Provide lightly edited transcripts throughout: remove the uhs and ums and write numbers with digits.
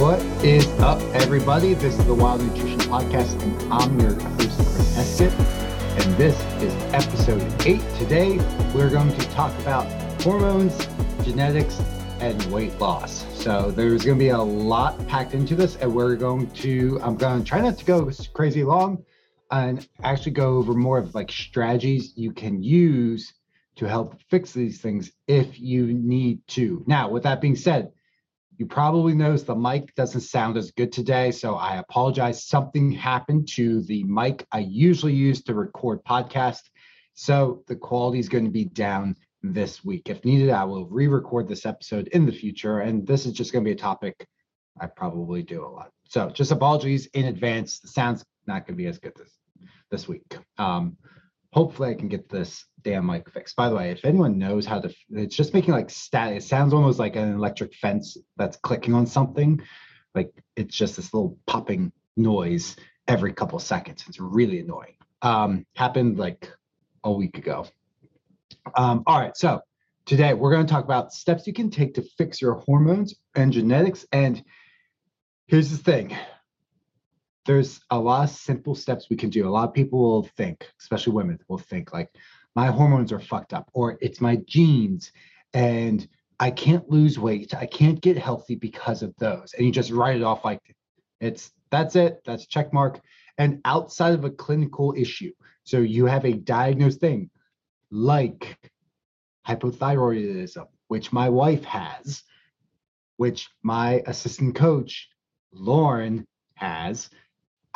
What is up, everybody? This is the Wild Nutrition Podcast, and I'm your host, Chris Estes, and this is episode 8. Today, we're going to talk about hormones, genetics, and weight loss. So there's going to be a lot packed into this, and I'm going to try not to go crazy long and actually go over more of like strategies you can use to help fix these things if you need to. Now, with that being said, you probably noticed the mic doesn't sound as good today, so I apologize. Something happened to the mic I usually use to record podcasts, so the quality is going to be down this week. If needed, I will re-record this episode in the future, and this is just going to be a topic I probably do a lot. So just apologies in advance. The sound's not going to be as good this week. Hopefully I can get this damn mic fixed. By the way, if anyone knows how to, it's just making like static. It sounds almost like an electric fence that's clicking on something. Like it's just this little popping noise every couple seconds. It's really annoying. Happened like a week ago. All right. So today we're going to talk about steps you can take to fix your hormones and genetics. And here's the thing. There's a lot of simple steps we can do. A lot of people will think, especially women, will think like, my hormones are fucked up, or it's my genes, and I can't lose weight. I can't get healthy because of those. And you just write it off like that's it. That's check mark. And outside of a clinical issue. So you have a diagnosed thing like hypothyroidism, which my wife has, which my assistant coach, Lauren, has.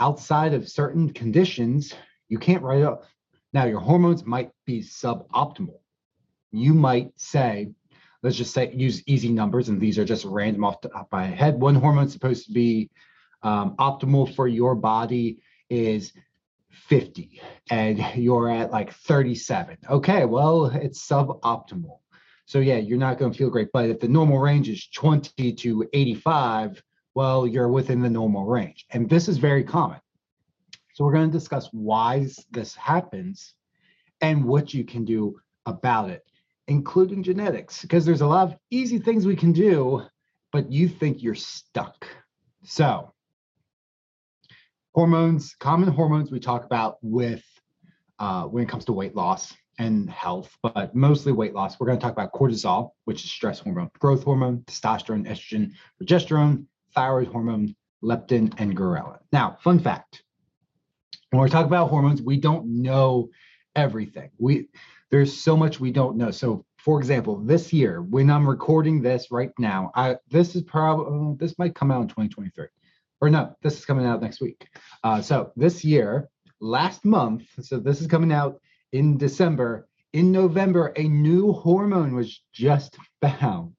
Outside of certain conditions, you can't write it off. Now, your hormones might be suboptimal. You might say, let's just say, use easy numbers, and these are just random off the top of my head. One hormone supposed to be optimal for your body is 50, and you're at like 37. Okay, well, it's suboptimal. So yeah, you're not going to feel great. But if the normal range is 20 to 85, well, you're within the normal range. And this is very common. So we're going to discuss why this happens and what you can do about it, including genetics, because there's a lot of easy things we can do, but you think you're stuck. So hormones, common hormones we talk about with when it comes to weight loss and health, but mostly weight loss. We're going to talk about cortisol, which is stress hormone, growth hormone, testosterone, estrogen, progesterone, thyroid hormone, leptin, and ghrelin. Now, fun fact. When we're talking about hormones, we don't know everything. There's so much we don't know. So, for example, this year, when I'm recording this right now, this might come out in 2023. Or no, this is coming out next week. So this year, last month, so this is coming out in December. In November, a new hormone was just found.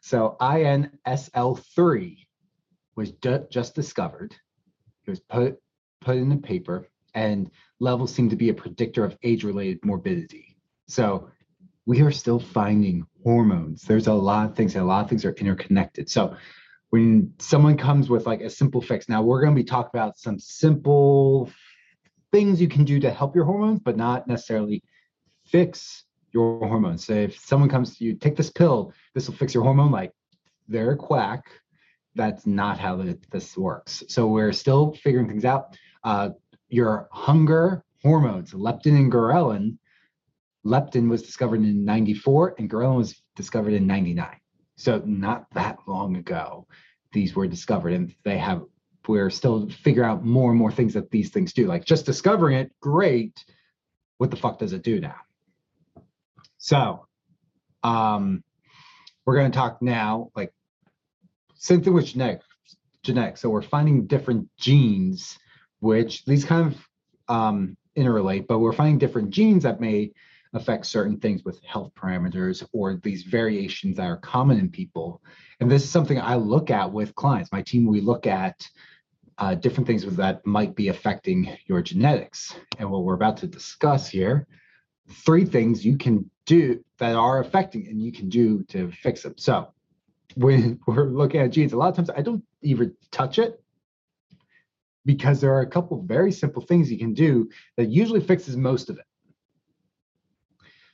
So INSL3 was just discovered. It was put in a paper, and levels seem to be a predictor of age-related morbidity. So we are still finding hormones. There's a lot of things, and a lot of things are interconnected. So when someone comes with like a simple fix, now we're going to be talking about some simple things you can do to help your hormones, but not necessarily fix your hormones. So if someone comes to you, take this pill, this will fix your hormone, like they're a quack. That's not how this works. So we're still figuring things out. Your hunger hormones, leptin and ghrelin. Leptin was discovered in 94 and ghrelin was discovered in 99. So not that long ago, these were discovered, and we're still figuring out more and more things that these things do. Like just discovering it, great. What the fuck does it do now? So we're going to talk now, like same thing with genetics. So we're finding different genes, which these kind of interrelate, but we're finding different genes that may affect certain things with health parameters or these variations that are common in people. And this is something I look at with clients. My team, we look at different things that might be affecting your genetics. And what we're about to discuss here, three things you can do that are affecting and you can do to fix them. So when we're looking at genes, a lot of times I don't even touch it because there are a couple of very simple things you can do that usually fixes most of it.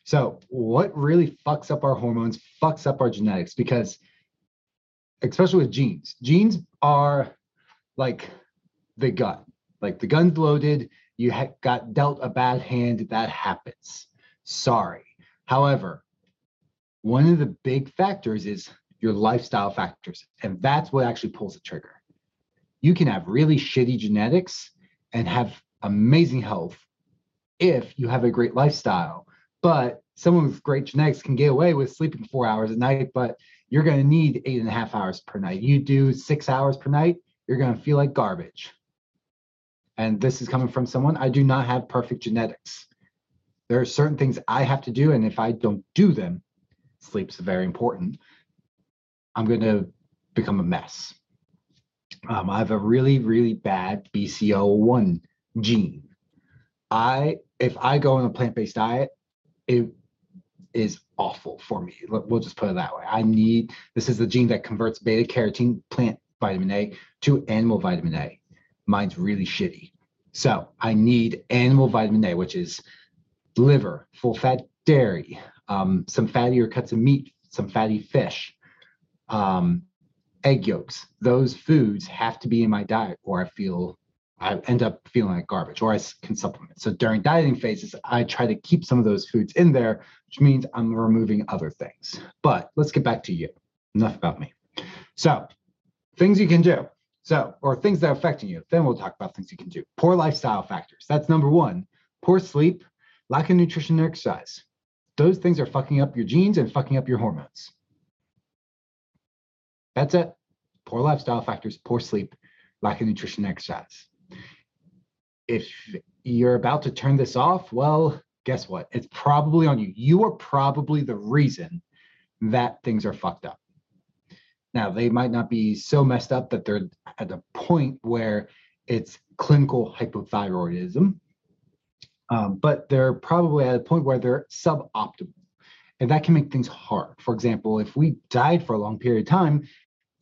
So what really fucks up our hormones, fucks up our genetics, because especially with genes. Genes are like the gun. Like the gun's loaded, you got dealt a bad hand, that happens. Sorry. However, one of the big factors is your lifestyle factors, and that's what actually pulls the trigger. You can have really shitty genetics and have amazing health if you have a great lifestyle, but someone with great genetics can get away with sleeping 4 hours a night, but you're going to need 8.5 hours per night. You do 6 hours per night, you're going to feel like garbage. And this is coming from someone, I do not have perfect genetics. There are certain things I have to do, and if I don't do them, sleep's very important, I'm going to become a mess. I have a really, really bad BCO1 gene. If I go on a plant-based diet, it is awful for me. We'll just put it that way. This is the gene that converts beta carotene, plant vitamin A, to animal vitamin A. Mine's really shitty. So I need animal vitamin A, which is liver, full-fat dairy, some fattier cuts of meat, some fatty fish, egg yolks. Those foods have to be in my diet, or I end up feeling like garbage, or I can supplement. So during dieting phases, I try to keep some of those foods in there, which means I'm removing other things. But let's get back to you. Enough about me. So things you can do. So, or things that are affecting you. Then we'll talk about things you can do. Poor lifestyle factors. That's number one. Poor sleep, lack of nutrition and exercise. Those things are fucking up your genes and fucking up your hormones. That's it. Poor lifestyle factors, poor sleep, lack of nutrition and exercise. If you're about to turn this off, well, guess what? It's probably on you. You are probably the reason that things are fucked up. Now, they might not be so messed up that they're at a point where it's clinical hypothyroidism, but they're probably at a point where they're suboptimal, and that can make things hard. For example, if we died for a long period of time,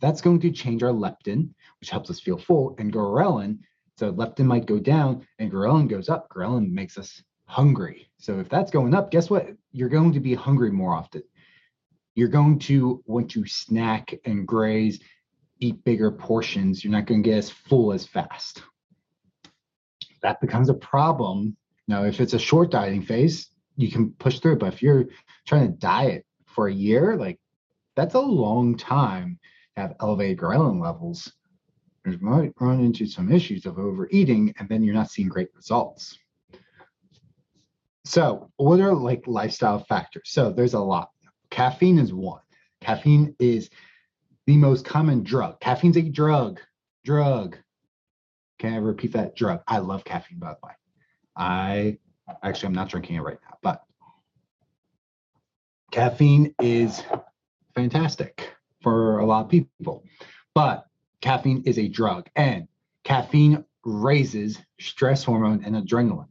that's going to change our leptin, which helps us feel full, and ghrelin. So leptin might go down and ghrelin goes up. Ghrelin makes us hungry. So if that's going up, guess what? You're going to be hungry more often. You're going to want to snack and graze, eat bigger portions. You're not going to get as full as fast. That becomes a problem. Now, if it's a short dieting phase, you can push through. But if you're trying to diet for a year, like that's a long time to have elevated ghrelin levels. You might run into some issues of overeating, and then you're not seeing great results. So what are like lifestyle factors? So there's a lot. Caffeine is one. Caffeine is the most common drug. Caffeine's a drug. Can I repeat that? Drug. I love caffeine, by the way. I'm not drinking it right now, but caffeine is fantastic for a lot of people, but caffeine is a drug, and caffeine raises stress hormone and adrenaline.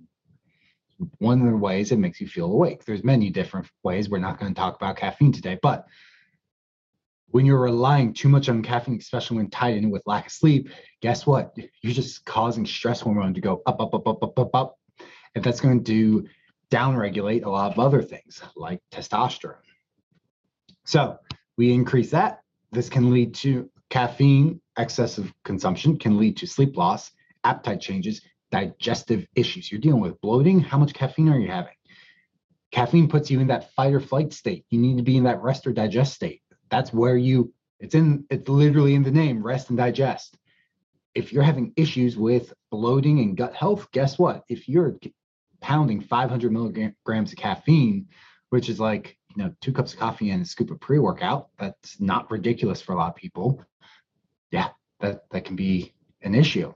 One of the ways it makes you feel awake. There's many different ways. We're not going to talk about caffeine today, but when you're relying too much on caffeine, especially when tied in with lack of sleep, guess what? You're just causing stress hormone to go up. And that's going to downregulate a lot of other things like testosterone. So we increase that. This can lead to caffeine, excessive consumption can lead to sleep loss, appetite changes, digestive issues. You're dealing with bloating. How much caffeine are you having? Caffeine puts you in that fight or flight state. You need to be in that rest or digest state. That's where it's literally in the name, rest and digest. If you're having issues with bloating and gut health, guess what? If you're pounding 500 milligrams of caffeine, which is like, 2 cups of coffee and a scoop of pre-workout, that's not ridiculous for a lot of people. Yeah, that can be an issue.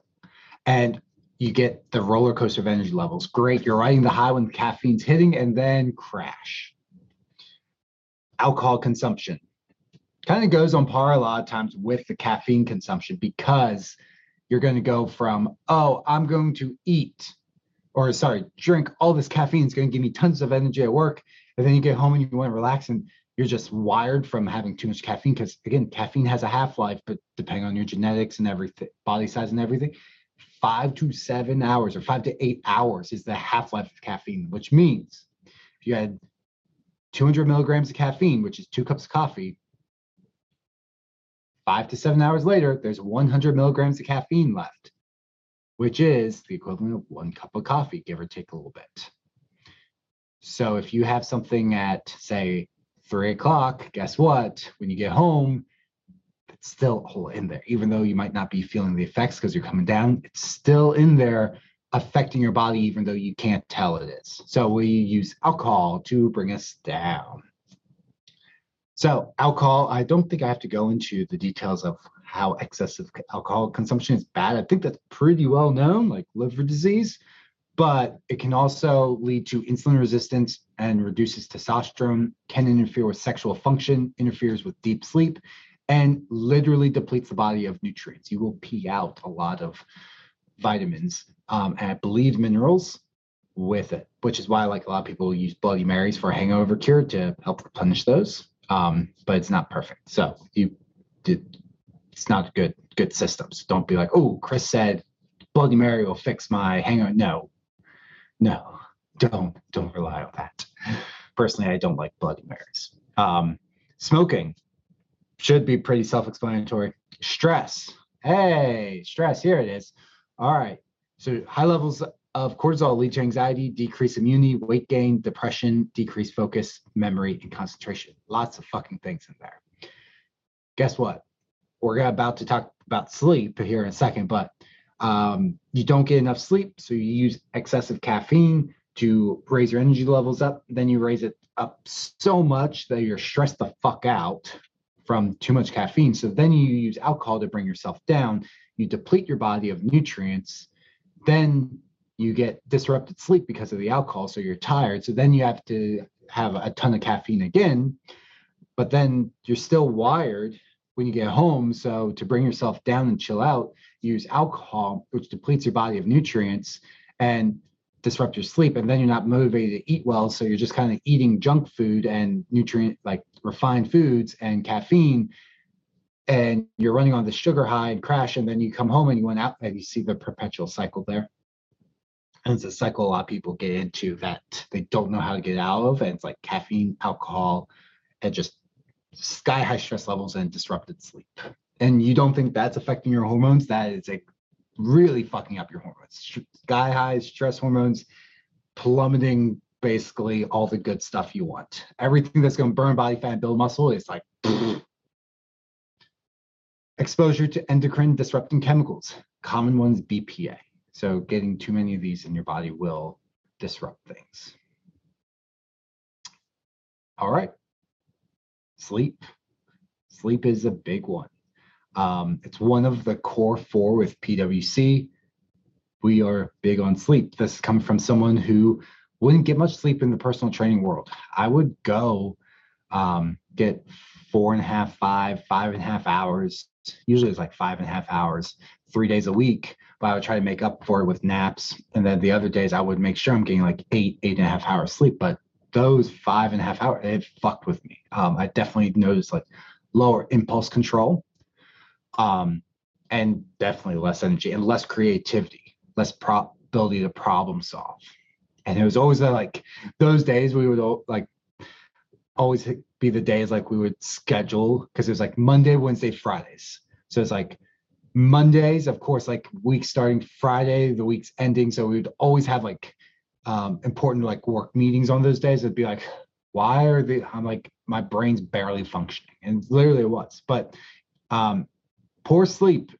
And you get the roller coaster of energy levels. Great, you're riding the high when the caffeine's hitting, and then crash. Alcohol consumption kind of goes on par a lot of times with the caffeine consumption, because you're going to go from, I'm going to drink all this caffeine, is going to give me tons of energy at work, and then you get home and you want to relax, and you're just wired from having too much caffeine, because again, caffeine has a half-life, but depending on your genetics and everything, body size and everything, 5 to 7 hours or 5 to 8 hours is the half-life of caffeine, which means if you had 200 milligrams of caffeine, which is 2 cups of coffee, 5 to 7 hours later, there's 100 milligrams of caffeine left, which is the equivalent of 1 cup of coffee, give or take a little bit. So if you have something at, say, 3 o'clock, guess what? When you get home, it's still all in there. Even though you might not be feeling the effects because you're coming down, it's still in there affecting your body, even though you can't tell it is. So we use alcohol to bring us down. So alcohol, I don't think I have to go into the details of how excessive alcohol consumption is bad. I think that's pretty well known, like liver disease, but it can also lead to insulin resistance and reduces testosterone, can interfere with sexual function, interferes with deep sleep, and literally depletes the body of nutrients. You will pee out a lot of vitamins and I believe minerals with it, which is why like a lot of people use Bloody Marys for a hangover cure to help replenish those. But it's not perfect. So it's not good systems. Don't be like, oh, Chris said Bloody Mary will fix my hangover. No, don't rely on that. Personally, I don't like Bloody Marys. Smoking should be pretty self-explanatory. Stress. Hey, stress. Here it is. All right. So high levels of cortisol lead to anxiety, decreased immunity, weight gain, depression, decreased focus, memory, and concentration. Lots of fucking things in there. Guess what? We're about to talk about sleep here in a second, but you don't get enough sleep, so you use excessive caffeine to raise your energy levels up. Then you raise it up so much that you're stressed the fuck out from too much caffeine. So then you use alcohol to bring yourself down. You deplete your body of nutrients. Then you get disrupted sleep because of the alcohol, so you're tired. So then you have to have a ton of caffeine again, but then you're still wired when you get home. So to bring yourself down and chill out, use alcohol, which depletes your body of nutrients and disrupt your sleep. And then you're not motivated to eat well. So you're just kind of eating junk food and nutrient, like refined foods and caffeine, and you're running on the sugar high and crash. And then you come home and you went out and you see the perpetual cycle there. And it's a cycle a lot of people get into that they don't know how to get out of. And it's like caffeine, alcohol, and just sky high stress levels and disrupted sleep. And you don't think that's affecting your hormones? That is like really fucking up your hormones. Sky high stress hormones, plummeting basically all the good stuff you want. Everything that's going to burn body fat and build muscle is like exposure to endocrine disrupting chemicals. Common ones, BPA. So getting too many of these in your body will disrupt things. All right. Sleep. Sleep is a big one. It's one of the core four with PWC. We are big on sleep. This comes from someone who wouldn't get much sleep in the personal training world. I would go get 4.5, 5, 5.5 hours. Usually it's like 5.5 hours, 3 days a week. But I would try to make up for it with naps. And then the other days I would make sure I'm getting like 8.5 hours sleep. But those 5.5 hours, it fucked with me. I definitely noticed like lower impulse control, and definitely less energy and less creativity, less ability to problem solve. And it was always like those days we would like always be the days like we would schedule, because it was like Monday, Wednesday, Fridays. So it's like Mondays, of course, like week starting Friday, the week's ending. So we would always have like important like work meetings on those days. It'd be like, why are they? I'm like, my brain's barely functioning, and literally it was. But poor sleep.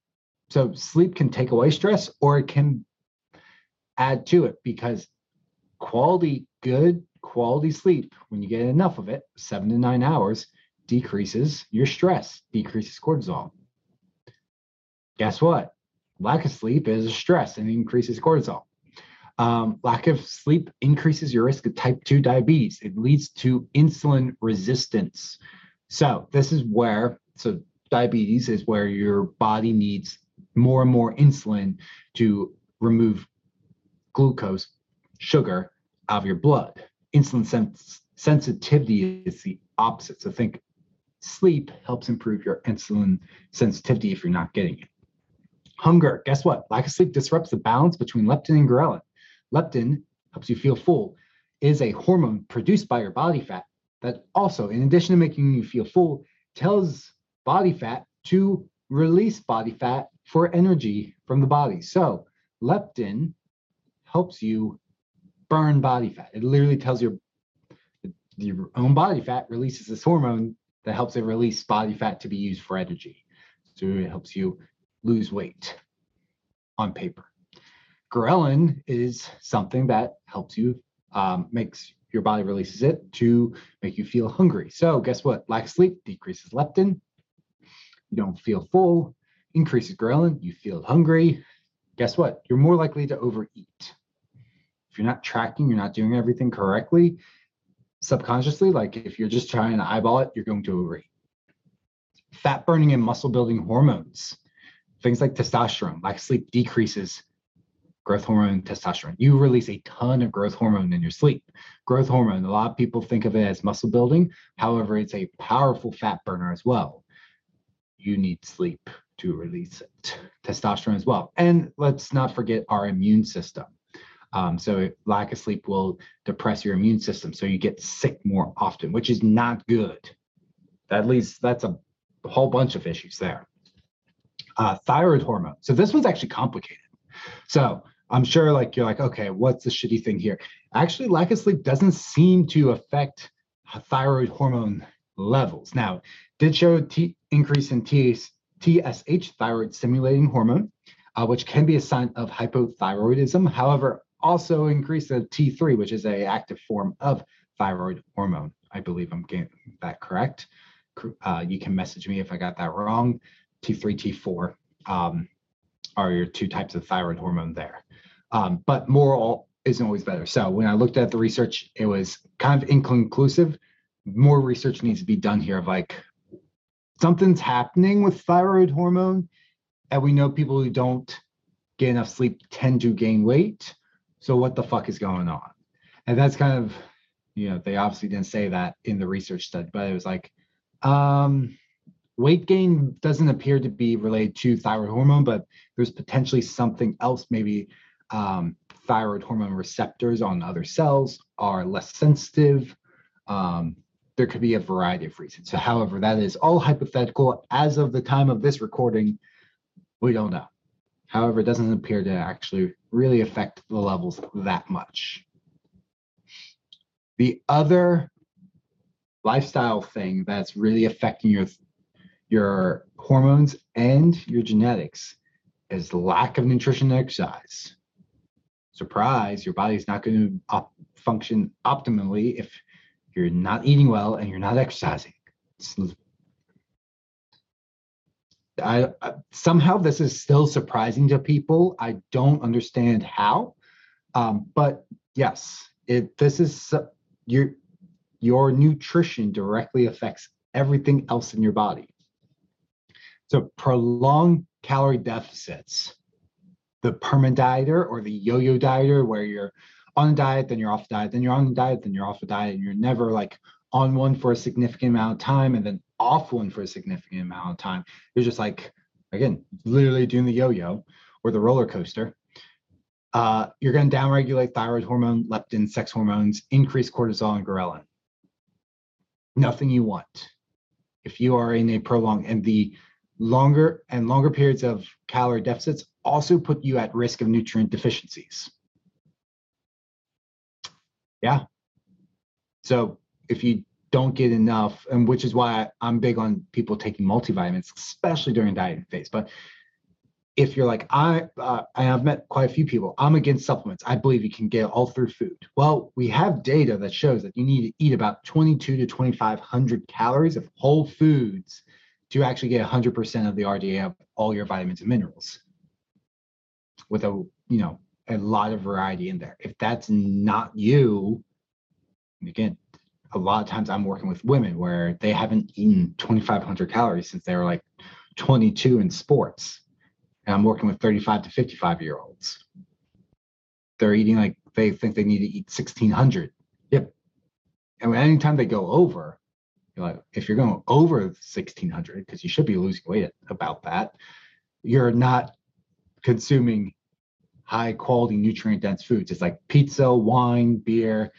So sleep can take away stress, or it can add to it, because good quality sleep, when you get enough of it, 7 to 9 hours, decreases your stress, decreases cortisol. Guess what? Lack of sleep is stress and increases cortisol. Lack of sleep increases your risk of type 2 diabetes. It leads to insulin resistance. So diabetes is where your body needs more and more insulin to remove glucose, sugar, out of your blood. Insulin sensitivity is the opposite. So think sleep helps improve your insulin sensitivity if you're not getting it. Hunger, guess what? Lack of sleep disrupts the balance between leptin and ghrelin. Leptin helps you feel full, is a hormone produced by your body fat that also, in addition to making you feel full, tells body fat to release body fat for energy from the body. So leptin helps you burn body fat. It literally tells your own body fat releases this hormone that helps it release body fat to be used for energy. So it helps you lose weight on paper. Ghrelin is something that helps you, makes your body releases it to make you feel hungry. So guess what? Lack of sleep decreases leptin. You don't feel full, increases ghrelin, you feel hungry. Guess what? You're more likely to overeat. If you're not tracking, you're not doing everything correctly, subconsciously, like if you're just trying to eyeball it, you're going to overeat. Fat burning and muscle building hormones, things like testosterone. Lack of sleep decreases growth hormone, testosterone. You release a ton of growth hormone in your sleep. Growth hormone, a lot of people think of it as muscle building. However, it's a powerful fat burner as well. You need sleep to release it. Testosterone as well. And let's not forget our immune system. So lack of sleep will depress your immune system. So you get sick more often, which is not good. At least that's a whole bunch of issues there. Thyroid hormone. So this one's actually complicated. So I'm sure like you're like, okay, what's the shitty thing here? Actually, lack of sleep doesn't seem to affect thyroid hormone levels. Now, did show increase in TSH, thyroid stimulating hormone, which can be a sign of hypothyroidism. However, also increase in T3, which is a active form of thyroid hormone. I believe I'm getting that correct. You can message me if I got that wrong. T3, T4. Are your two types of thyroid hormone there. But more isn't always better. So when I looked at the research, it was kind of inconclusive. More research needs to be done here of like, something's happening with thyroid hormone, and we know people who don't get enough sleep tend to gain weight. So what the fuck is going on? And that's kind of, you know, they obviously didn't say that in the research study, but it was like, weight gain doesn't appear to be related to thyroid hormone, but there's potentially something else. Maybe thyroid hormone receptors on other cells are less sensitive. There could be a variety of reasons. So, however, that is all hypothetical. As of the time of this recording, we don't know. However, it doesn't appear to actually really affect the levels that much. The other lifestyle thing that's really affecting your hormones and your genetics is lack of nutrition and exercise. Surprise, your body's not going to function optimally if you're not eating well and you're not exercising. Somehow this is still surprising to people. I don't understand how, but yes, your nutrition directly affects everything else in your body. So prolonged calorie deficits, the perma dieter or the yo-yo dieter, where you're on a diet, then you're off a diet, then you're on a diet, then you're off a diet, and you're never like on one for a significant amount of time and then off one for a significant amount of time. You're just like, again, literally doing the yo-yo or the roller coaster. You're going to downregulate thyroid hormone, leptin, sex hormones, increase cortisol and ghrelin. Nothing you want. If you are in a prolonged, and the longer and longer periods of calorie deficits also put you at risk of nutrient deficiencies. Yeah. So if you don't get enough, and which is why I'm big on people taking multivitamins, especially during dieting phase. But if you're like, I've met quite a few people, I'm against supplements. I believe you can get it all through food. Well, we have data that shows that you need to eat about 22 to 2,500 calories of whole foods to actually get 100% of the RDA of all your vitamins and minerals with a lot of variety in there. If that's not you, again, a lot of times I'm working with women where they haven't eaten 2,500 calories since they were like 22 in sports. And I'm working with 35 to 55-year-olds. They're eating like they think they need to eat 1,600. Yep. And anytime they go over, you're like, if you're going over 1,600, because you should be losing weight about that, you're not consuming high quality nutrient dense foods. It's like pizza, wine, beer,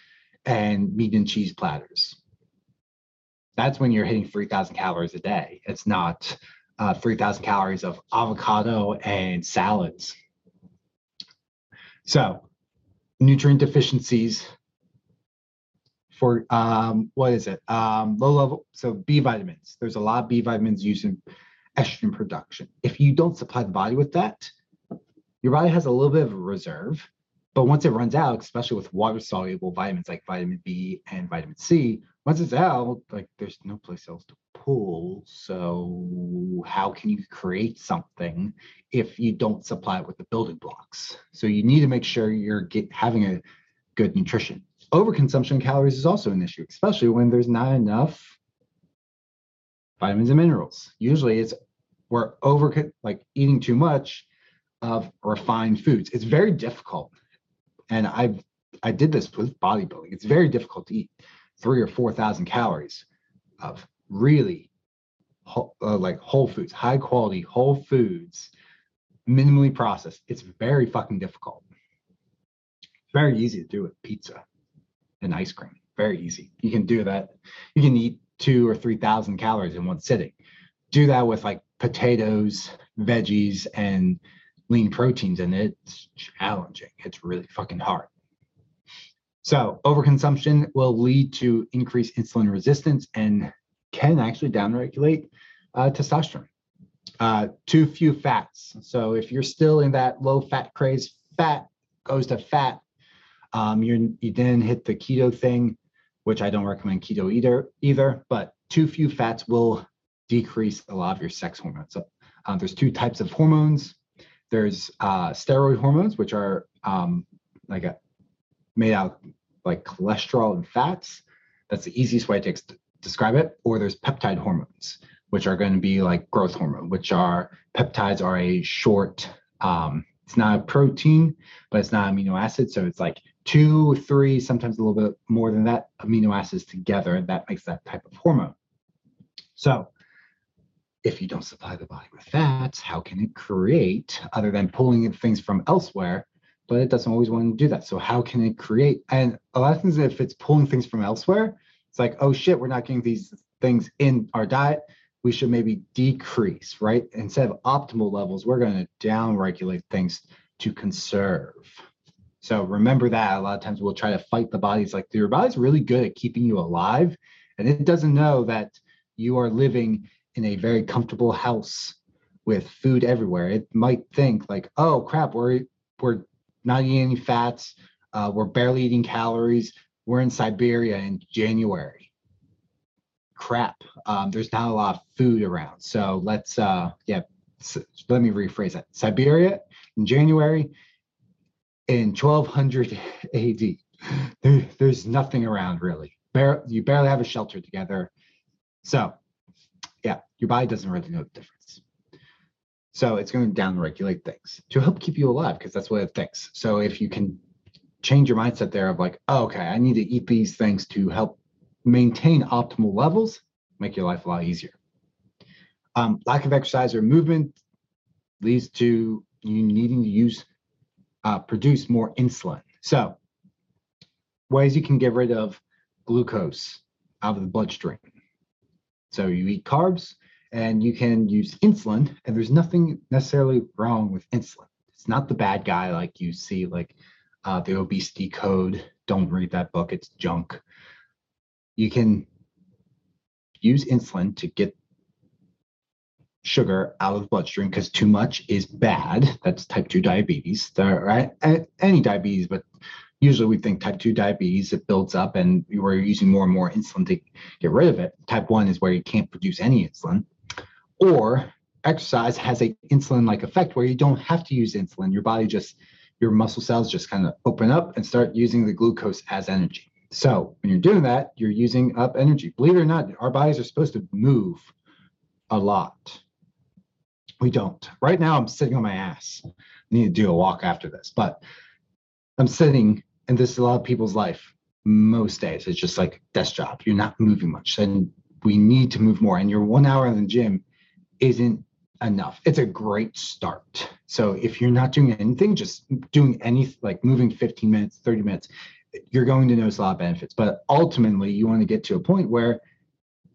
and meat and cheese platters. That's when you're hitting 3,000 calories a day. It's not 3,000 calories of avocado and salads. So nutrient deficiencies for, low level. So B vitamins, there's a lot of B vitamins used in estrogen production. If you don't supply the body with that, your body has a little bit of a reserve, but once it runs out, especially with water soluble vitamins like vitamin B and vitamin C, once it's out, like there's no place else to pull. So how can you create something if you don't supply it with the building blocks? So you need to make sure you're having a good nutrition. Overconsumption of calories is also an issue, especially when there's not enough vitamins and minerals. Usually it's eating too much of refined foods. It's very difficult. And I did this with bodybuilding. It's very difficult to eat 3,000 or 4,000 calories of really whole foods, high quality whole foods, minimally processed. It's very fucking difficult. It's very easy to do with pizza and ice cream. Very easy. You can do that. You can eat 2,000 or 3,000 calories in one sitting. Do that with like potatoes, veggies, and lean proteins, and it's challenging. It's really fucking hard. So overconsumption will lead to increased insulin resistance and can actually downregulate testosterone. Too few fats. So if you're still in that low fat craze, fat goes to fat. You then hit the keto thing, which I don't recommend keto either, but too few fats will decrease a lot of your sex hormones. So, there's two types of hormones. There's steroid hormones, which are made out like cholesterol and fats. That's the easiest way to describe it. Or there's peptide hormones, which are going to be like growth hormone, which are peptides are a short, it's not a protein, but it's not amino acid. So it's like 2, 3, sometimes a little bit more than that amino acids together. And that makes that type of hormone. So if you don't supply the body with fats, how can it create, other than pulling in things from elsewhere? But it doesn't always want to do that. So how can it create? And a lot of things, if it's pulling things from elsewhere, it's like, oh shit, we're not getting these things in our diet. We should maybe decrease, right? Instead of optimal levels, we're going to downregulate things to conserve. So remember that a lot of times we'll try to fight the body. It's like, your body's really good at keeping you alive. And it doesn't know that you are living in a very comfortable house with food everywhere. It might think like, oh crap, we're not eating any fats. We're barely eating calories. We're in Siberia in January. Crap. There's not a lot of food around. So let me rephrase that. Siberia in January in 1200 AD. There's nothing around really. You barely have a shelter together. So yeah, your body doesn't really know the difference. So it's going to downregulate things to help keep you alive, because that's what it thinks. So if you can change your mindset there of like, oh, okay, I need to eat these things to help maintain optimal levels, make your life a lot easier. Lack of exercise or movement leads to you needing to produce more insulin. So ways you can get rid of glucose out of the bloodstream. So you eat carbs, and you can use insulin, and there's nothing necessarily wrong with insulin. It's not the bad guy like you see, like the obesity code. Don't read that book. It's junk. You can use insulin to get sugar out of the bloodstream, because too much is bad. That's type 2 diabetes, right? Any diabetes, but usually we think type 2 diabetes, it builds up and we're using more and more insulin to get rid of it. Type 1 is where you can't produce any insulin. Or exercise has an insulin-like effect where you don't have to use insulin. Your muscle cells just kind of open up and start using the glucose as energy. So when you're doing that, you're using up energy. Believe it or not, our bodies are supposed to move a lot. We don't. Right now, I'm sitting on my ass. I need to do a walk after this, but I'm sitting, and this is a lot of people's life most days. It's just like desk job. You're not moving much, and we need to move more. And your 1 hour in the gym isn't enough. It's a great start. So if you're not doing anything, just doing anything, like moving 15 minutes, 30 minutes, you're going to notice a lot of benefits. But ultimately, you want to get to a point where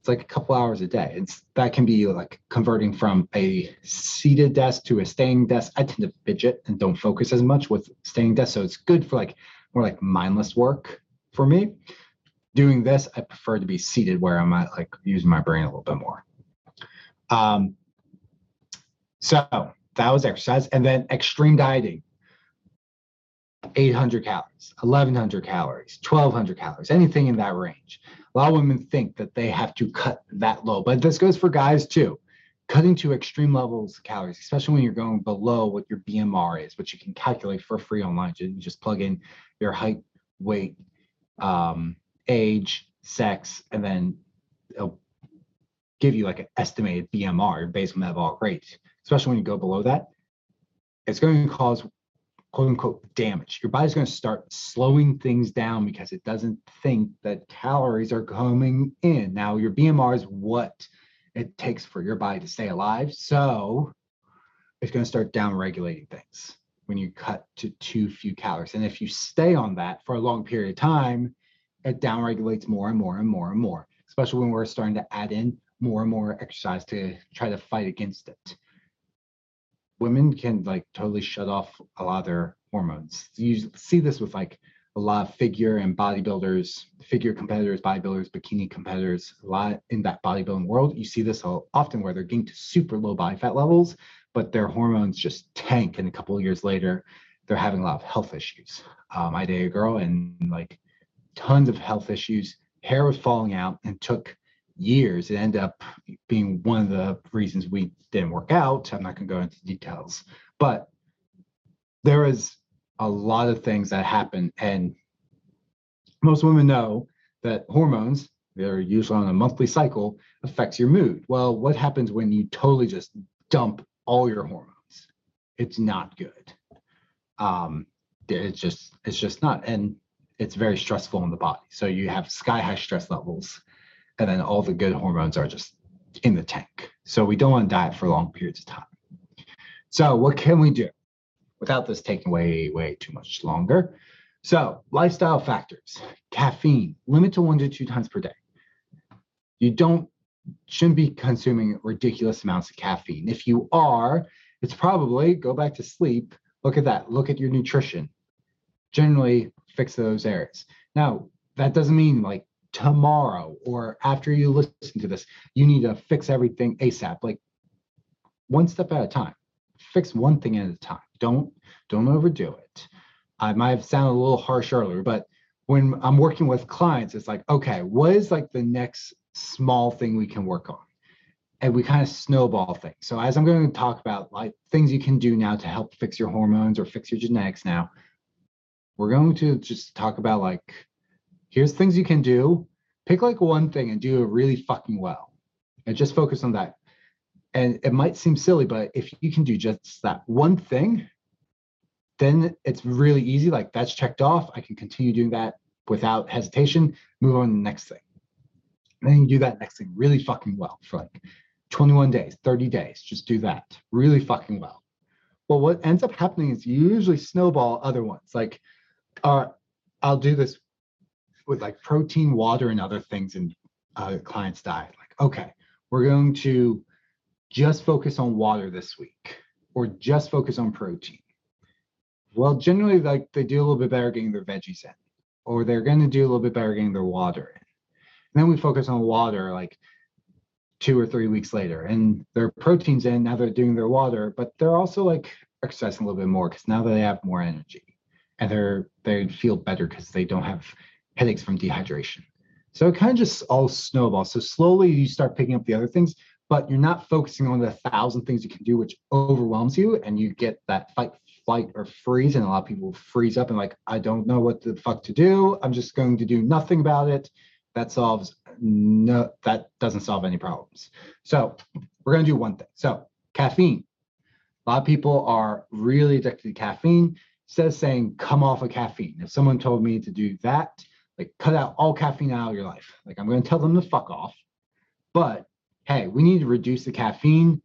It's like a couple hours a day. That can be like converting from a seated desk to a standing desk. I tend to fidget and don't focus as much with standing desk. So it's good for like more like mindless work for me. Doing this, I prefer to be seated where I'm at, like using my brain a little bit more. So that was exercise. And then extreme dieting, 800 calories, 1,100 calories, 1,200 calories, anything in that range. A lot of women think that they have to cut that low, but this goes for guys too. Cutting to extreme levels of calories, especially when you're going below what your BMR is, which you can calculate for free online. You just plug in your height, weight, age, sex, and then it'll give you like an estimated BMR, your basal metabolic rate. Especially when you go below that, it's going to cause quote unquote damage. Your body's going to start slowing things down because it doesn't think that calories are coming in. Now, your BMR is what it takes for your body to stay alive. So it's going to start down-regulating things when you cut to too few calories. And if you stay on that for a long period of time, it down-regulates more and more and more and more, especially when we're starting to add in more and more exercise to try to fight against it. Women can like totally shut off a lot of their hormones. You see this with like a lot of figure and bodybuilders, figure competitors, bodybuilders, bikini competitors, a lot in that bodybuilding world. You see this often where they're getting to super low body fat levels, but their hormones just tank. And a couple of years later, they're having a lot of health issues. I dated a girl and like tons of health issues, hair was falling out and took years. It ended up being one of the reasons we didn't work out. I'm not going to go into details, but there is a lot of things that happen. And most women know that hormones, they're usually on a monthly cycle, affects your mood. Well, what happens when you totally just dump all your hormones? It's not good. It's just not. And it's very stressful in the body. So you have sky-high stress levels. And then all the good hormones are just in the tank. So we don't want to diet for long periods of time. So what can we do without this taking way too much longer? So lifestyle factors, caffeine, limit to 1 to 2 times per day. You shouldn't be consuming ridiculous amounts of caffeine. If you are, it's probably go back to sleep. Look at that. Look at your nutrition. Generally fix those areas. Now, that doesn't mean like tomorrow or after you listen to this, you need to fix everything ASAP, like one step at a time. Fix one thing at a time. Don't overdo it. I might have sounded a little harsh earlier, but when I'm working with clients, it's like, okay, what is like the next small thing we can work on? And we kind of snowball things. So as I'm going to talk about like things you can do now to help fix your hormones or fix your genetics now, we're going to just talk about like, here's things you can do. Pick like one thing and do it really fucking well. And just focus on that. And it might seem silly, but if you can do just that one thing, then it's really easy. Like that's checked off. I can continue doing that without hesitation. Move on to the next thing. And then you do that next thing really fucking well for like 21 days, 30 days. Just do that really fucking well. Well, what ends up happening is you usually snowball other ones. Like, I'll do this with like protein, water, and other things in clients' diet. Like, okay, we're going to just focus on water this week or just focus on protein. Well, generally, like they do a little bit better getting their veggies in, or they're going to do a little bit better getting their water in. And then we focus on water like 2 or 3 weeks later, and their protein's in, now they're doing their water, but they're also like exercising a little bit more because now they have more energy and they feel better because they don't have headaches from dehydration. So it kind of just all snowballs. So slowly you start picking up the other things, but you're not focusing on the 1,000 things you can do, which overwhelms you. And you get that fight, flight, or freeze. And a lot of people freeze up and like, I don't know what the fuck to do. I'm just going to do nothing about it. That doesn't solve any problems. So we're going to do one thing. So caffeine. A lot of people are really addicted to caffeine. Instead of saying, come off of caffeine. If someone told me to do that, like cut out all caffeine out of your life. Like I'm going to tell them to fuck off, but hey, we need to reduce the caffeine.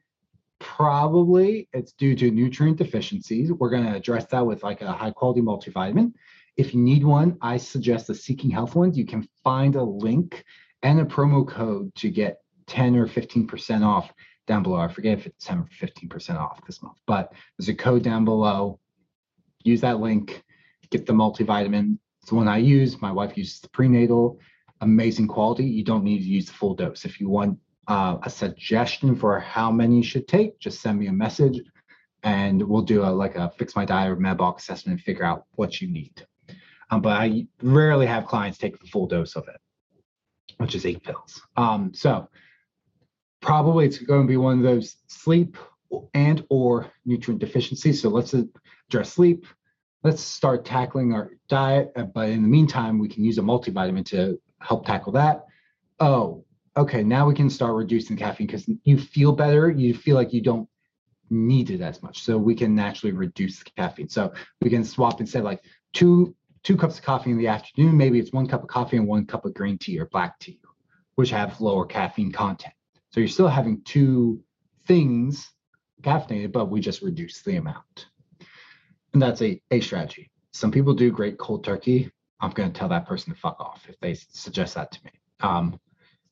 Probably it's due to nutrient deficiencies. We're going to address that with like a high quality multivitamin. If you need one, I suggest the Seeking Health ones. You can find a link and a promo code to get 10 or 15% off down below. I forget if it's 10 or 15% off this month, but there's a code down below. Use that link, get the multivitamin. It's the one I use. My wife uses the prenatal. Amazing quality. You don't need to use the full dose. If you want a suggestion for how many you should take, just send me a message and we'll do a fix my diet or metabolic assessment and figure out what you need. But I rarely have clients take the full dose of it, which is 8 pills. So probably it's going to be one of those sleep and or nutrient deficiencies. So let's address sleep. Let's start tackling our diet. But in the meantime, we can use a multivitamin to help tackle that. Oh, okay. Now we can start reducing caffeine because you feel better. You feel like you don't need it as much. So we can naturally reduce the caffeine. So we can swap instead like two cups of coffee in the afternoon. Maybe it's 1 cup of coffee and 1 cup of green tea or black tea, which have lower caffeine content. So you're still having 2 things caffeinated, but we just reduce the amount. And that's a strategy. Some people do great cold turkey. I'm going to tell that person to fuck off if they suggest that to me.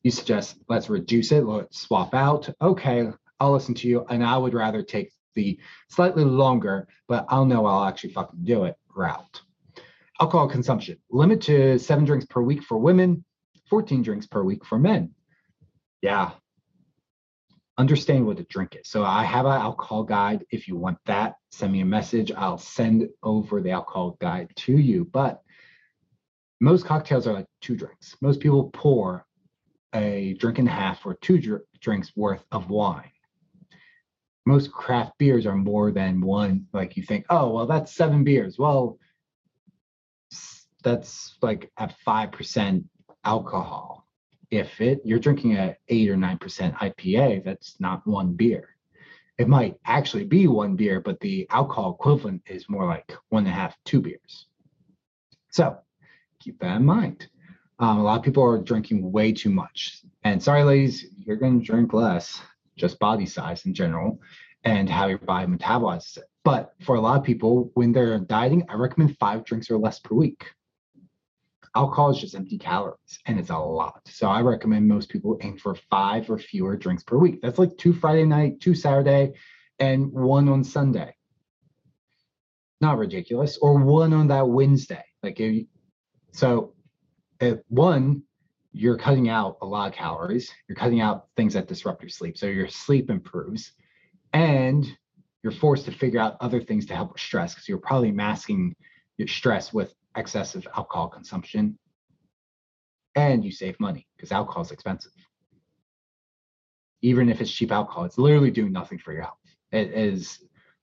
You suggest, let's reduce it, let's swap out. Okay, I'll listen to you. And I would rather take the slightly longer, but I'll know I'll actually fucking do it route. Alcohol consumption, limit to 7 drinks per week for women, 14 drinks per week for men. Yeah. Understand what the drink is. So I have an alcohol guide. If you want that, send me a message. I'll send over the alcohol guide to you. But most cocktails are like 2 drinks. Most people pour a drink and a half or 2 drinks worth of wine. Most craft beers are more than one. Like you think, oh, well, that's 7 beers. Well, that's like at 5% alcohol. If you're drinking a 8 or 9% IPA, that's not 1 beer. It might actually be 1 beer, but the alcohol equivalent is more like 1.5, 2 beers. So keep that in mind. A lot of people are drinking way too much. And sorry, ladies, you're going to drink less, just body size in general, and how your body metabolizes it. But for a lot of people, when they're dieting, I recommend 5 drinks or less per week. Alcohol is just empty calories, and it's a lot. So I recommend most people aim for 5 or fewer drinks per week. That's like 2 Friday night, 2 Saturday, and 1 on Sunday. Not ridiculous. Or 1 on that Wednesday. So at 1, you're cutting out a lot of calories. You're cutting out things that disrupt your sleep. So your sleep improves, and you're forced to figure out other things to help with stress because you're probably masking your stress with excessive alcohol consumption, and you save money because alcohol is expensive. Even if it's cheap alcohol, it's literally doing nothing for your health. It is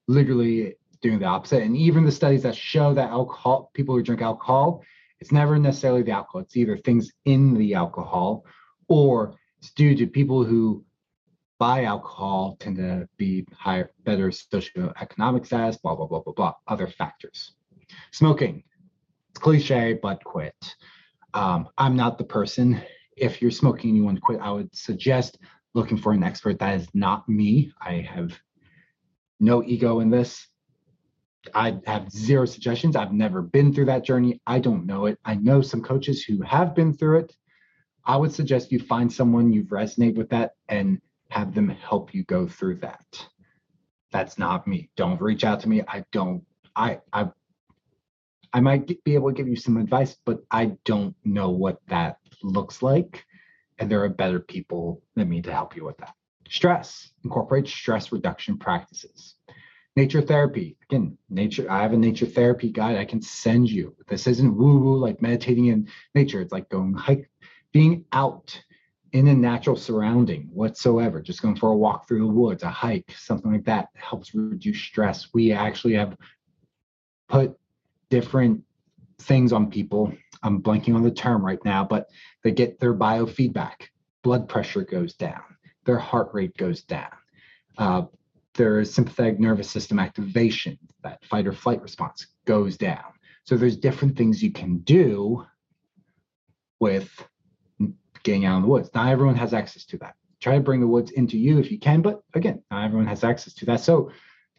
literally doing the opposite. And even the studies that show that people who drink alcohol, it's never necessarily the alcohol. It's either things in the alcohol, or it's due to people who buy alcohol tend to be higher, better socioeconomic status, blah, blah, blah, blah, blah, other factors. Smoking. It's cliche, but quit. I'm not the person. If you're smoking and you want to quit, I would suggest looking for an expert. That is not me. I have no ego in this. I have 0 suggestions. I've never been through that journey. I don't know it. I know some coaches who have been through it. I would suggest you find someone you resonate with that and have them help you go through that. That's not me. Don't reach out to me. I might be able to give you some advice, but I don't know what that looks like. And there are better people than me to help you with that. Stress. Incorporate stress reduction practices. Nature therapy. Again, nature. I have a nature therapy guide I can send you. This isn't woo-woo like meditating in nature. It's like going hike, being out in a natural surrounding whatsoever. Just going for a walk through the woods, a hike, something like that helps reduce stress. We actually have put different things on people. I'm blanking on the term right now, but they get their biofeedback. Blood pressure goes down. Their heart rate goes down. Their sympathetic nervous system activation, that fight or flight response goes down. So there's different things you can do with getting out in the woods. Not everyone has access to that. Try to bring the woods into you if you can, but again, not everyone has access to that. So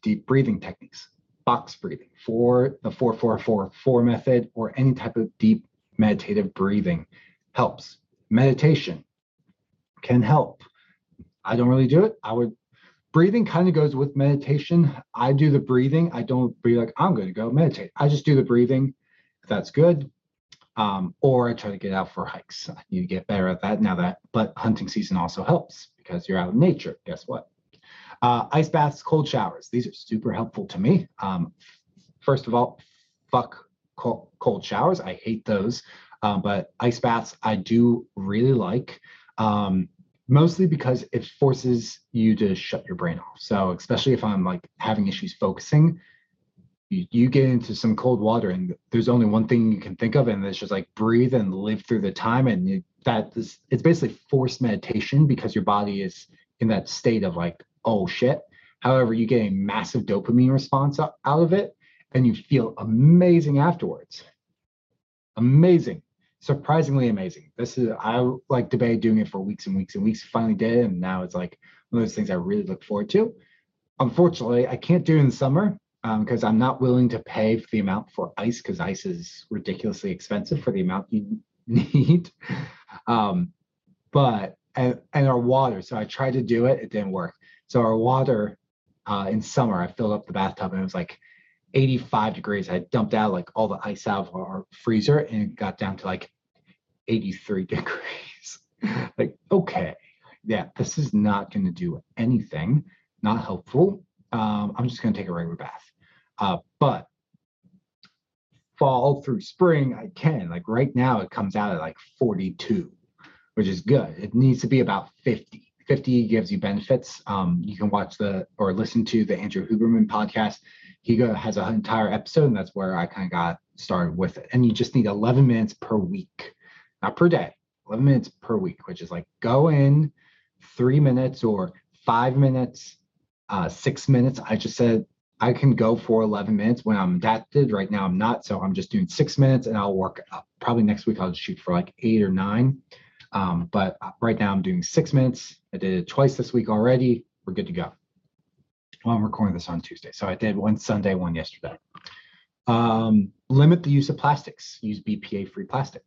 deep breathing techniques. Box breathing for the 4-4-4-4 method or any type of deep meditative breathing helps. Meditation can help. I don't really do it. Breathing kind of goes with meditation. I do the breathing. I don't be like, I'm going to go meditate. I just do the breathing. If that's good. Or I try to get out for hikes. You get better at that now that, but hunting season also helps because you're out in nature. Guess what? Ice baths, cold showers. These are super helpful to me. First of all, fuck cold showers. I hate those. But ice baths, I do really like, mostly because it forces you to shut your brain off. So especially if I'm like having issues focusing, you get into some cold water and there's only one thing you can think of. And it's just like breathe and live through the time. And it's basically forced meditation because your body is in that state of like, oh shit. However, you get a massive dopamine response out of it and you feel amazing afterwards. Amazing. Surprisingly amazing. I like debated doing it for weeks and weeks and weeks. Finally did it. And now it's like one of those things I really look forward to. Unfortunately, I can't do it in the summer. Because I'm not willing to pay for the amount for ice, because ice is ridiculously expensive for the amount you need. But our water. So I tried to do it. It didn't work. So our water in summer, I filled up the bathtub and it was like 85 degrees. I dumped out like all the ice out of our freezer and it got down to like 83 degrees. Like, okay, yeah, this is not going to do anything. Not helpful. I'm just going to take a regular bath. But fall through spring, I can. Like right now, it comes out at like 42, which is good. It needs to be about 50. 50 gives you benefits. You can watch or listen to the Andrew Huberman podcast. He has an entire episode, and that's where I kind of got started with it. And you just need 11 minutes per week, not per day, 11 minutes per week, which is like go in 3 minutes or 5 minutes. 6 minutes. I just said I can go for 11 minutes when I'm adapted. Right now I'm not. So I'm just doing 6 minutes and I'll work up. Probably next week I'll shoot for like 8 or 9. But right now I'm doing 6 minutes. I did it twice this week already. We're good to go. Well, I'm recording this on Tuesday. So I did one Sunday, one yesterday. Limit the use of plastics. Use BPA-free plastic.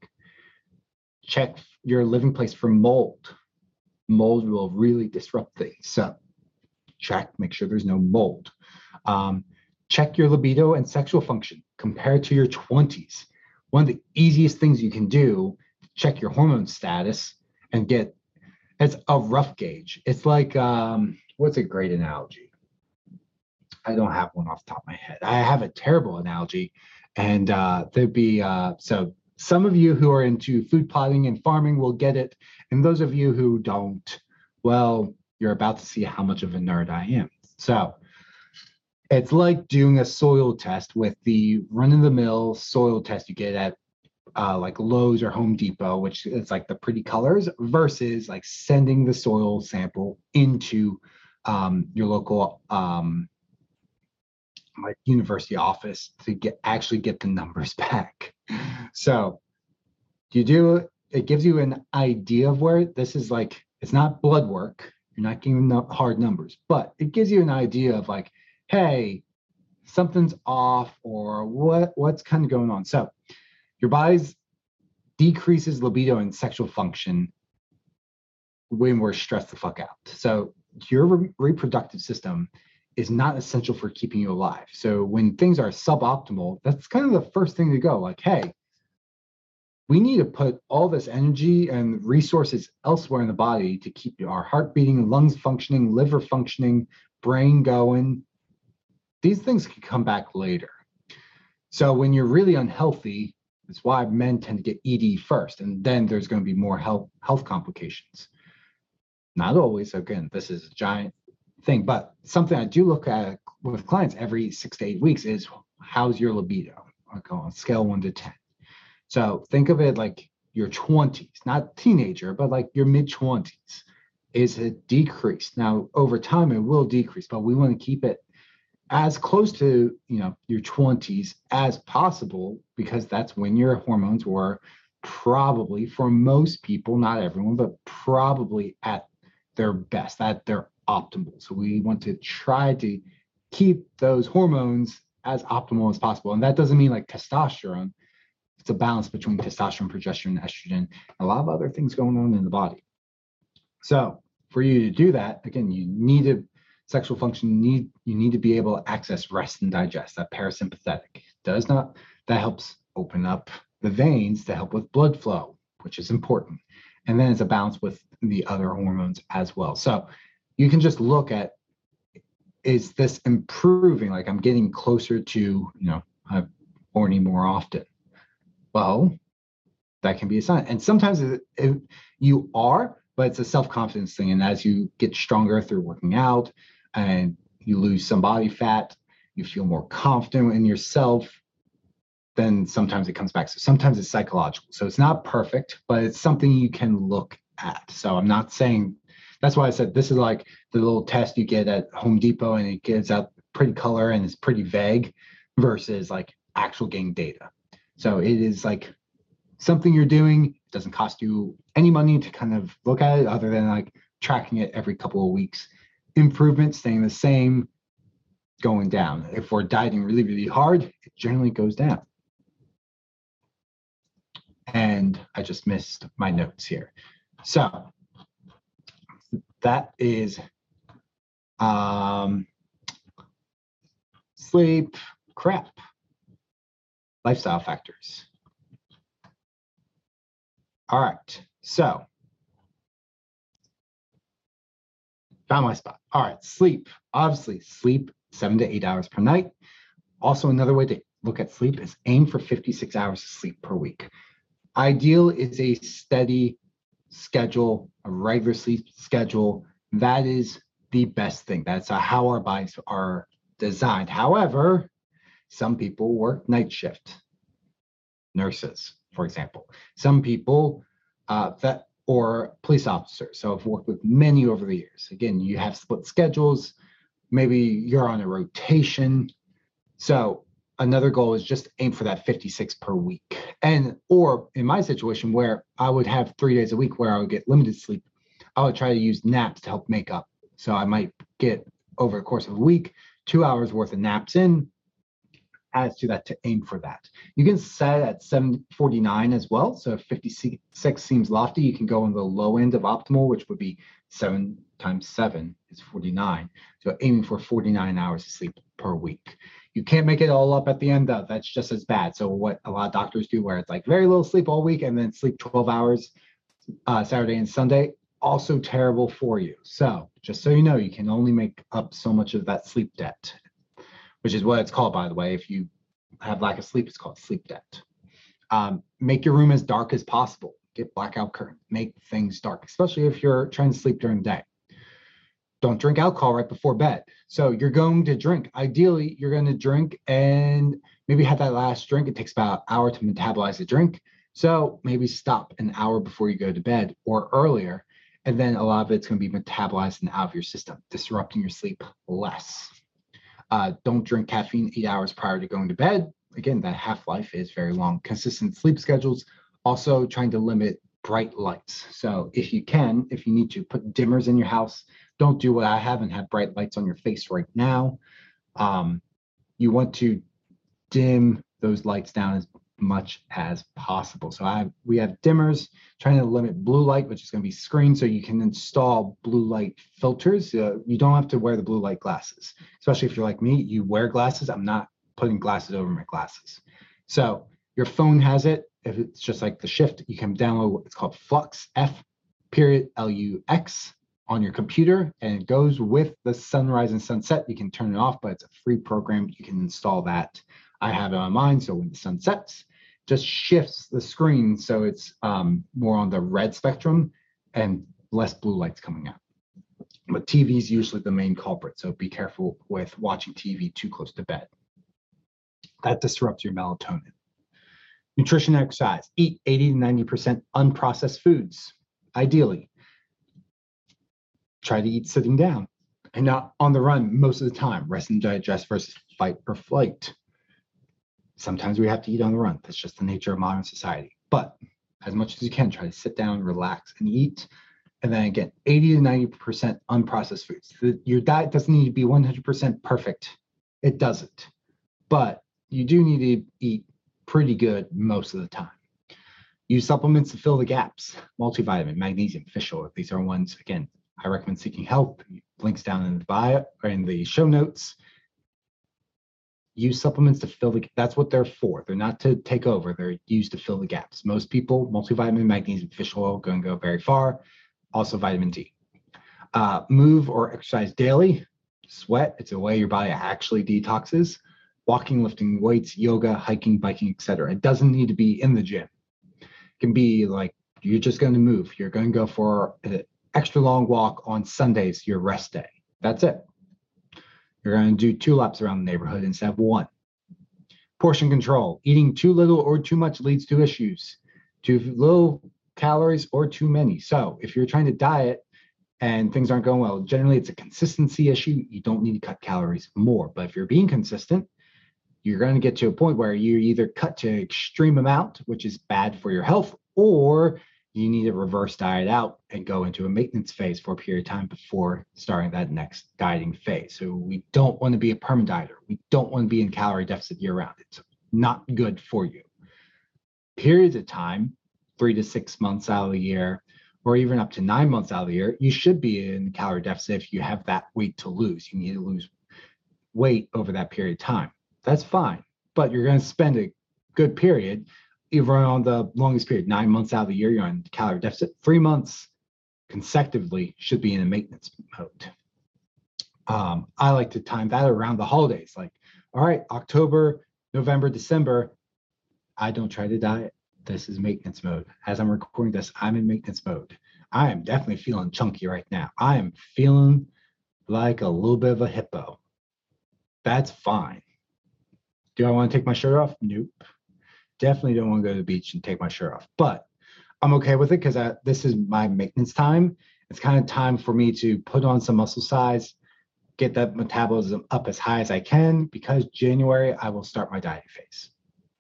Check your living place for mold. Mold will really disrupt things. So make sure there's no mold. Check your libido and sexual function compared to your 20s. One of the easiest things you can do, check your hormone status and it's a rough gauge. It's like, what's a great analogy? I don't have one off the top of my head. I have a terrible analogy. And there'd be, so some of you who are into food plotting and farming will get it. And those of you who don't, well, you're about to see how much of a nerd I am. So it's like doing a soil test with the run-of-the-mill soil test you get at like Lowe's or Home Depot, which is like the pretty colors, versus like sending the soil sample into your local like university office to actually get the numbers back. So you do, it gives you an idea of where this is like, it's not blood work. You're not giving hard numbers, but it gives you an idea of like, hey, something's off or what's kind of going on. So your body's decreases libido and sexual function when we're stressed the fuck out. So your reproductive system is not essential for keeping you alive. So when things are suboptimal, that's kind of the first thing to go like, hey, we need to put all this energy and resources elsewhere in the body to keep our heart beating, lungs functioning, liver functioning, brain going. These things can come back later. So when you're really unhealthy, that's why men tend to get ED first, and then there's going to be more health complications. Not always. Again, this is a giant thing, but something I do look at with clients every 6 to 8 weeks is how's your libido? I go on scale 1 to 10. So think of it like your 20s, not teenager, but like your mid-20s is a decrease. Now, over time, it will decrease, but we want to keep it as close to, your 20s as possible, because that's when your hormones were probably, for most people, not everyone, but probably at their best, at their optimal. So we want to try to keep those hormones as optimal as possible. And that doesn't mean like testosterone. It's a balance between testosterone, progesterone, estrogen, and a lot of other things going on in the body. So for you to do that, again, you need to sexual function, you need to be able to access rest and digest, that parasympathetic. That helps open up the veins to help with blood flow, which is important. And then it's a balance with the other hormones as well. So you can just look at, is this improving? Like, I'm getting closer to, I'm horny more often. Well, that can be a sign. And sometimes you are, but it's a self-confidence thing. And as you get stronger through working out and you lose some body fat, you feel more confident in yourself, then sometimes it comes back. So sometimes it's psychological. So it's not perfect, but it's something you can look at. So I'm not saying, that's why I said this is like the little test you get at Home Depot and it gives out pretty color and it's pretty vague versus like actual getting data. So it is like something you're doing. It doesn't cost you any money to kind of look at it other than like tracking it every couple of weeks. Improvement, staying the same, going down. If we're dieting really, really hard, it generally goes down. And I just missed my notes here. So that is sleep, crap, lifestyle factors. All right, so found my spot. All right, sleep. Obviously, sleep 7 to 8 hours per night. Also, another way to look at sleep is aim for 56 hours of sleep per week. Ideal is a steady schedule, a regular sleep schedule. That is the best thing. That's how our bodies are designed. However, some people work night shift, nurses, for example. Some people or police officers. So I've worked with many over the years. Again, you have split schedules. Maybe you're on a rotation. So another goal is just aim for that 56 per week. And, or in my situation where I would have 3 days a week where I would get limited sleep, I would try to use naps to help make up. So I might get, over the course of a week, 2 hours worth of naps in, adds to that to aim for that. You can set at 749 as well. So if 56 seems lofty, you can go on the low end of optimal, which would be 7 times 7 is 49. So aiming for 49 hours of sleep per week. You can't make it all up at the end though. That's just as bad. So what a lot of doctors do where it's like very little sleep all week and then sleep 12 hours Saturday and Sunday, also terrible for you. So just so you know, you can only make up so much of that sleep debt, which is what it's called, by the way. If you have lack of sleep, it's called sleep debt. Make your room as dark as possible. Get blackout curtain. Make things dark, especially if you're trying to sleep during the day. Don't drink alcohol right before bed. So you're going to drink. Ideally, you're going to drink and maybe have that last drink. It takes about an hour to metabolize the drink. So maybe stop an hour before you go to bed or earlier. And then a lot of it's going to be metabolized and out of your system, disrupting your sleep less. Don't drink caffeine 8 hours prior to going to bed. Again, that half-life is very long. Consistent sleep schedules. Also trying to limit bright lights. So if you can, if you need to, put dimmers in your house. Don't do what I have and have bright lights on your face right now. You want to dim those lights down as much as possible. So we have dimmers, trying to limit blue light, which is going to be screen. So you can install blue light filters. You don't have to wear the blue light glasses, especially if you're like me, you wear glasses. I'm not putting glasses over my glasses. So your phone has it. If it's just like the shift, you can download what's called Flux, F.LUX on your computer, and it goes with the sunrise and sunset. You can turn it off, but it's a free program. You can install that. I have it on mine, so when the sun sets, just shifts the screen so it's more on the red spectrum and less blue lights coming out. But TV is usually the main culprit, so be careful with watching TV too close to bed. That disrupts your melatonin. Nutrition and exercise. Eat 80 to 90% unprocessed foods, ideally. Try to eat sitting down and not on the run most of the time. Rest and digest versus fight or flight. Sometimes we have to eat on the run. That's just the nature of modern society. But as much as you can, try to sit down, relax, and eat. And then again, 80 to 90% unprocessed foods. Your diet doesn't need to be 100% perfect. It doesn't. But you do need to eat pretty good most of the time. Use supplements to fill the gaps. Multivitamin, magnesium, fish oil. These are ones, again, I recommend Seeking Health. Links down in the bio or in the show notes. Use supplements to fill the, that's what they're for. They're not to take over. They're used to fill the gaps. Most people, multivitamin, magnesium, fish oil, going to go very far. Also vitamin D. Move or exercise daily. Sweat, it's a way your body actually detoxes. Walking, lifting weights, yoga, hiking, biking, etc. It doesn't need to be in the gym. It can be like, you're just going to move. You're going to go for an extra long walk on Sundays, your rest day. That's it. You're going to do 2 laps around the neighborhood instead of 1. Portion control. Eating too little or too much leads to issues. Too low calories or too many. So if you're trying to diet and things aren't going well, generally it's a consistency issue. You don't need to cut calories more. But if you're being consistent, you're going to get to a point where you either cut to an extreme amount, which is bad for your health, or you need to reverse diet out and go into a maintenance phase for a period of time before starting that next dieting phase. So we don't want to be a perma dieter. We don't want to be in calorie deficit year round. It's not good for you. Periods of time, 3 to 6 months out of the year, or even up to 9 months out of the year, you should be in calorie deficit if you have that weight to lose. You need to lose weight over that period of time. That's fine, but you're going to spend a good period, even on the longest period, 9 months out of the year, you're on calorie deficit. 3 months consecutively should be in a maintenance mode. I like to time that around the holidays. Like, all right, October, November, December, I don't try to diet. This is maintenance mode. As I'm recording this, I'm in maintenance mode. I am definitely feeling chunky right now. I am feeling like a little bit of a hippo. That's fine. Do I want to take my shirt off? Nope. Definitely don't want to go to the beach and take my shirt off. But I'm okay with it because this is my maintenance time. It's kind of time for me to put on some muscle size, get that metabolism up as high as I can, because January I will start my dieting phase.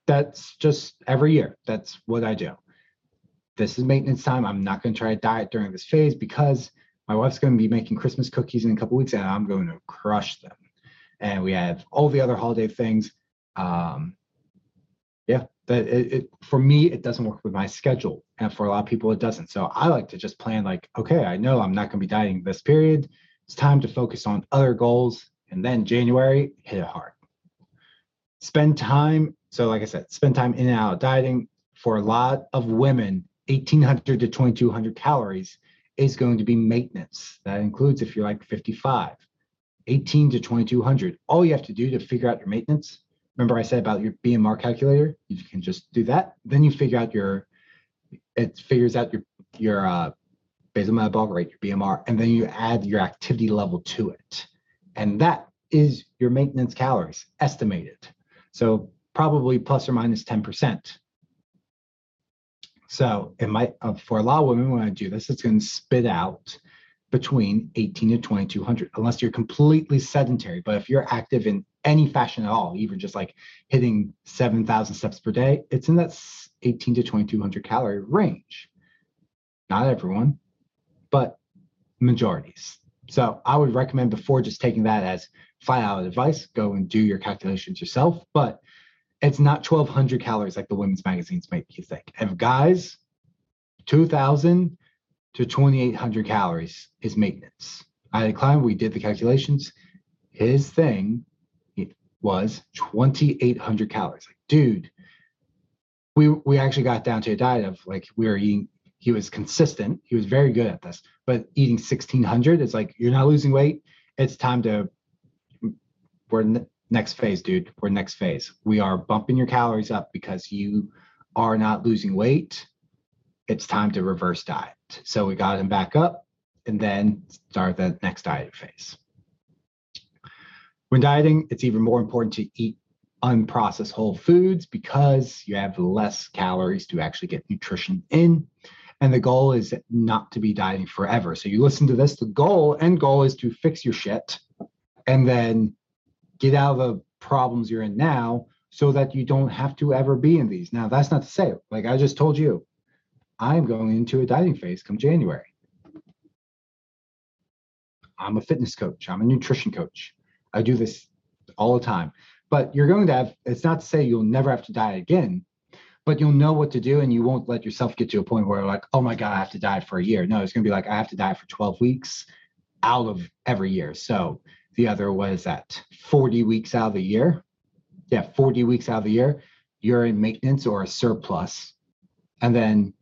That's just every year. That's what I do. This is maintenance time. I'm not going to try to diet during this phase because my wife's going to be making Christmas cookies in a couple weeks and I'm going to crush them. And we have all the other holiday things. For me, it doesn't work with my schedule. And for a lot of people, it doesn't. So I like to just plan like, okay, I know I'm not going to be dieting this period. It's time to focus on other goals. And then January, hit it hard. Spend time. So like I said, spend time in and out of dieting. For a lot of women, 1,800 to 2,200 calories is going to be maintenance. That includes if you're like 55, 18 to 2,200. All you have to do to figure out your maintenance, remember I said about your BMR calculator? You can just do that. Then you figure out your basal metabolic rate, your BMR, and then you add your activity level to it. And that is your maintenance calories estimated. So probably plus or minus 10%. So it might, for a lot of women when I do this, it's going to spit out between 18 to 2,200, unless you're completely sedentary. But if you're active in any fashion at all, even just like hitting 7,000 steps per day, it's in that 18 to 2,200 calorie range. Not everyone, but majorities. So I would recommend before just taking that as flat-out advice, go and do your calculations yourself. But it's not 1,200 calories like the women's magazines make you think. And guys, 2,000 to 2,800 calories is maintenance. I had a client, we did the calculations. His thing was 2,800 calories. Like, dude, we actually got down to a diet of like, we were eating, he was consistent. He was very good at this, but eating 1,600, it's like, you're not losing weight. It's time to, next phase, dude. We're next phase. We are bumping your calories up because you are not losing weight. It's time to reverse diet. So we got him back up and then start the next diet phase. When dieting, it's even more important to eat unprocessed whole foods because you have less calories to actually get nutrition in. And the goal is not to be dieting forever. So you listen to this, the end goal is to fix your shit and then get out of the problems you're in now so that you don't have to ever be in these. Now, that's not to say, like I just told you, I'm going into a dieting phase come January. I'm a fitness coach. I'm a nutrition coach. I do this all the time. But you're going to have, it's not to say you'll never have to diet again, but you'll know what to do and you won't let yourself get to a point where like, oh my God, I have to diet for a year. No, it's going to be like, I have to diet for 12 weeks out of every year. So the other, what is that? 40 weeks out of the year. Yeah. 40 weeks out of the year, you're in maintenance or a surplus. And then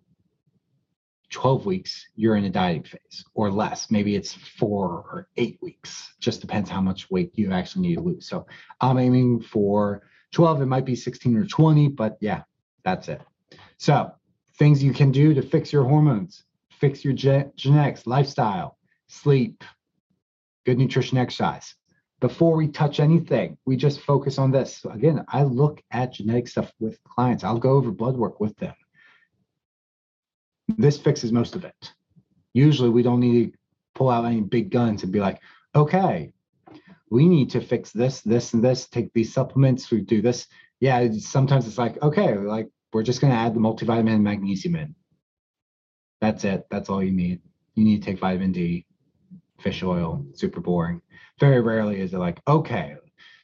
12 weeks, you're in a dieting phase or less. Maybe it's 4 or 8 weeks. Just depends how much weight you actually need to lose. So I'm aiming for 12. It might be 16 or 20, but yeah, that's it. So things you can do to fix your hormones, fix your genetics, lifestyle, sleep, good nutrition, exercise. Before we touch anything, we just focus on this. So again, I look at genetic stuff with clients. I'll go over blood work with them. This fixes most of it. Usually we don't need to pull out any big guns and be like, okay, we need to fix this, this, and this, take these supplements, we do this. Yeah, sometimes it's like, okay, like we're just going to add the multivitamin and magnesium in. That's it. That's all you need. You need to take vitamin D, fish oil, super boring. Very rarely is it like, okay,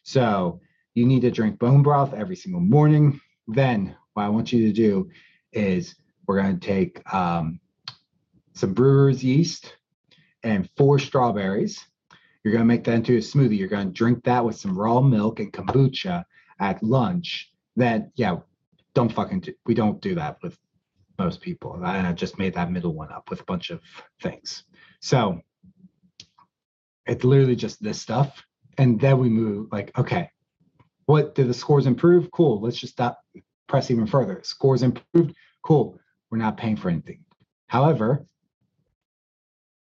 so you need to drink bone broth every single morning. Then what I want you to do is we're going to take some brewer's yeast and 4 strawberries. You're going to make that into a smoothie. You're going to drink that with some raw milk and kombucha at lunch. Then, yeah, we don't do that with most people. And I just made that middle one up with a bunch of things. So it's literally just this stuff. And then we move like, okay, what did the scores improve? Cool. Let's just stop, press even further. Scores improved. Cool. We're not paying for anything. However,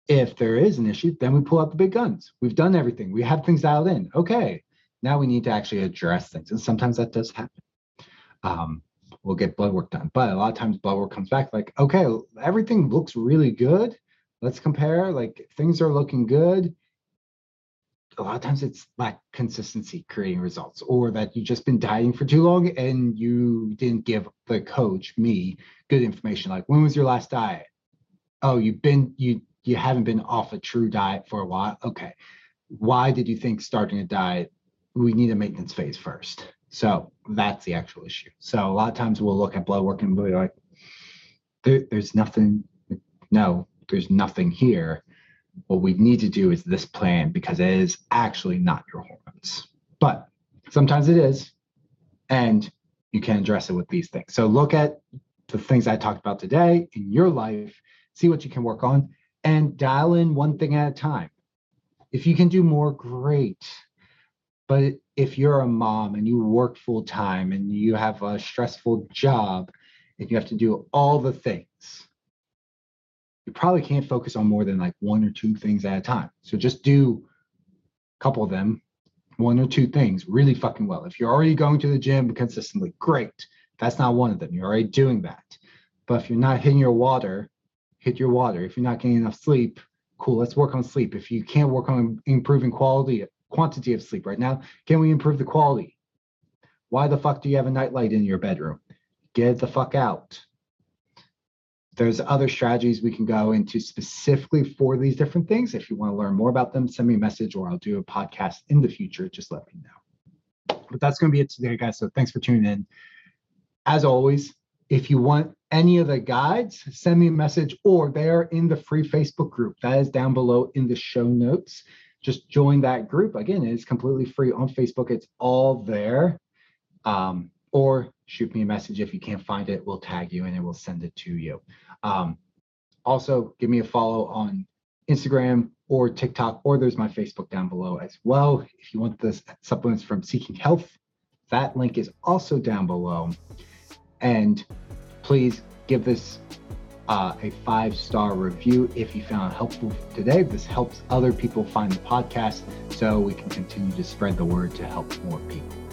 if there is an issue, then we pull out the big guns. We've done everything. We have things dialed in. Okay. Now we need to actually address things. And sometimes that does happen. We'll get blood work done. But a lot of times blood work comes back like, okay, everything looks really good. Let's compare. Like things are looking good. A lot of times it's like consistency creating results, or that you've just been dieting for too long and you didn't give the coach, me, good information. Like, when was your last diet? Oh, you haven't been off a true diet for a while. Okay. Why did you think starting a diet? We need a maintenance phase first. So that's the actual issue. So a lot of times we'll look at blood work and we'll be like, there's nothing. No, there's nothing here. What we need to do is this plan, because it is actually not your hormones, but sometimes it is, and you can address it with these things. So look at the things I talked about today in your life, see what you can work on, and dial in one thing at a time. If you can do more, great. But if you're a mom and you work full time and you have a stressful job and you have to do all the things, you probably can't focus on more than like 1 or 2 things at a time. So just do a couple of them, 1 or 2 things really fucking well. If you're already going to the gym consistently, great. That's not one of them. You're already doing that. But if you're not hitting your water, hit your water. If you're not getting enough sleep, cool, let's work on sleep. If you can't work on improving quantity of sleep right now, can we improve the quality? Why the fuck do you have a nightlight in your bedroom? Get the fuck out. There's other strategies we can go into specifically for these different things. If you want to learn more about them, send me a message, or I'll do a podcast in the future. Just let me know. But that's going to be it today, guys. So thanks for tuning in. As always, if you want any of the guides, send me a message, or they are in the free Facebook group. That is down below in the show notes. Just join that group. Again, it's completely free on Facebook. It's all there. Or shoot me a message. If you can't find it, we'll tag you and it will send it to you. Also, give me a follow on Instagram or TikTok, or there's my Facebook down below as well. If you want the supplements from Seeking Health, that link is also down below. And please give this a 5-star review if you found it helpful today. This helps other people find the podcast so we can continue to spread the word to help more people.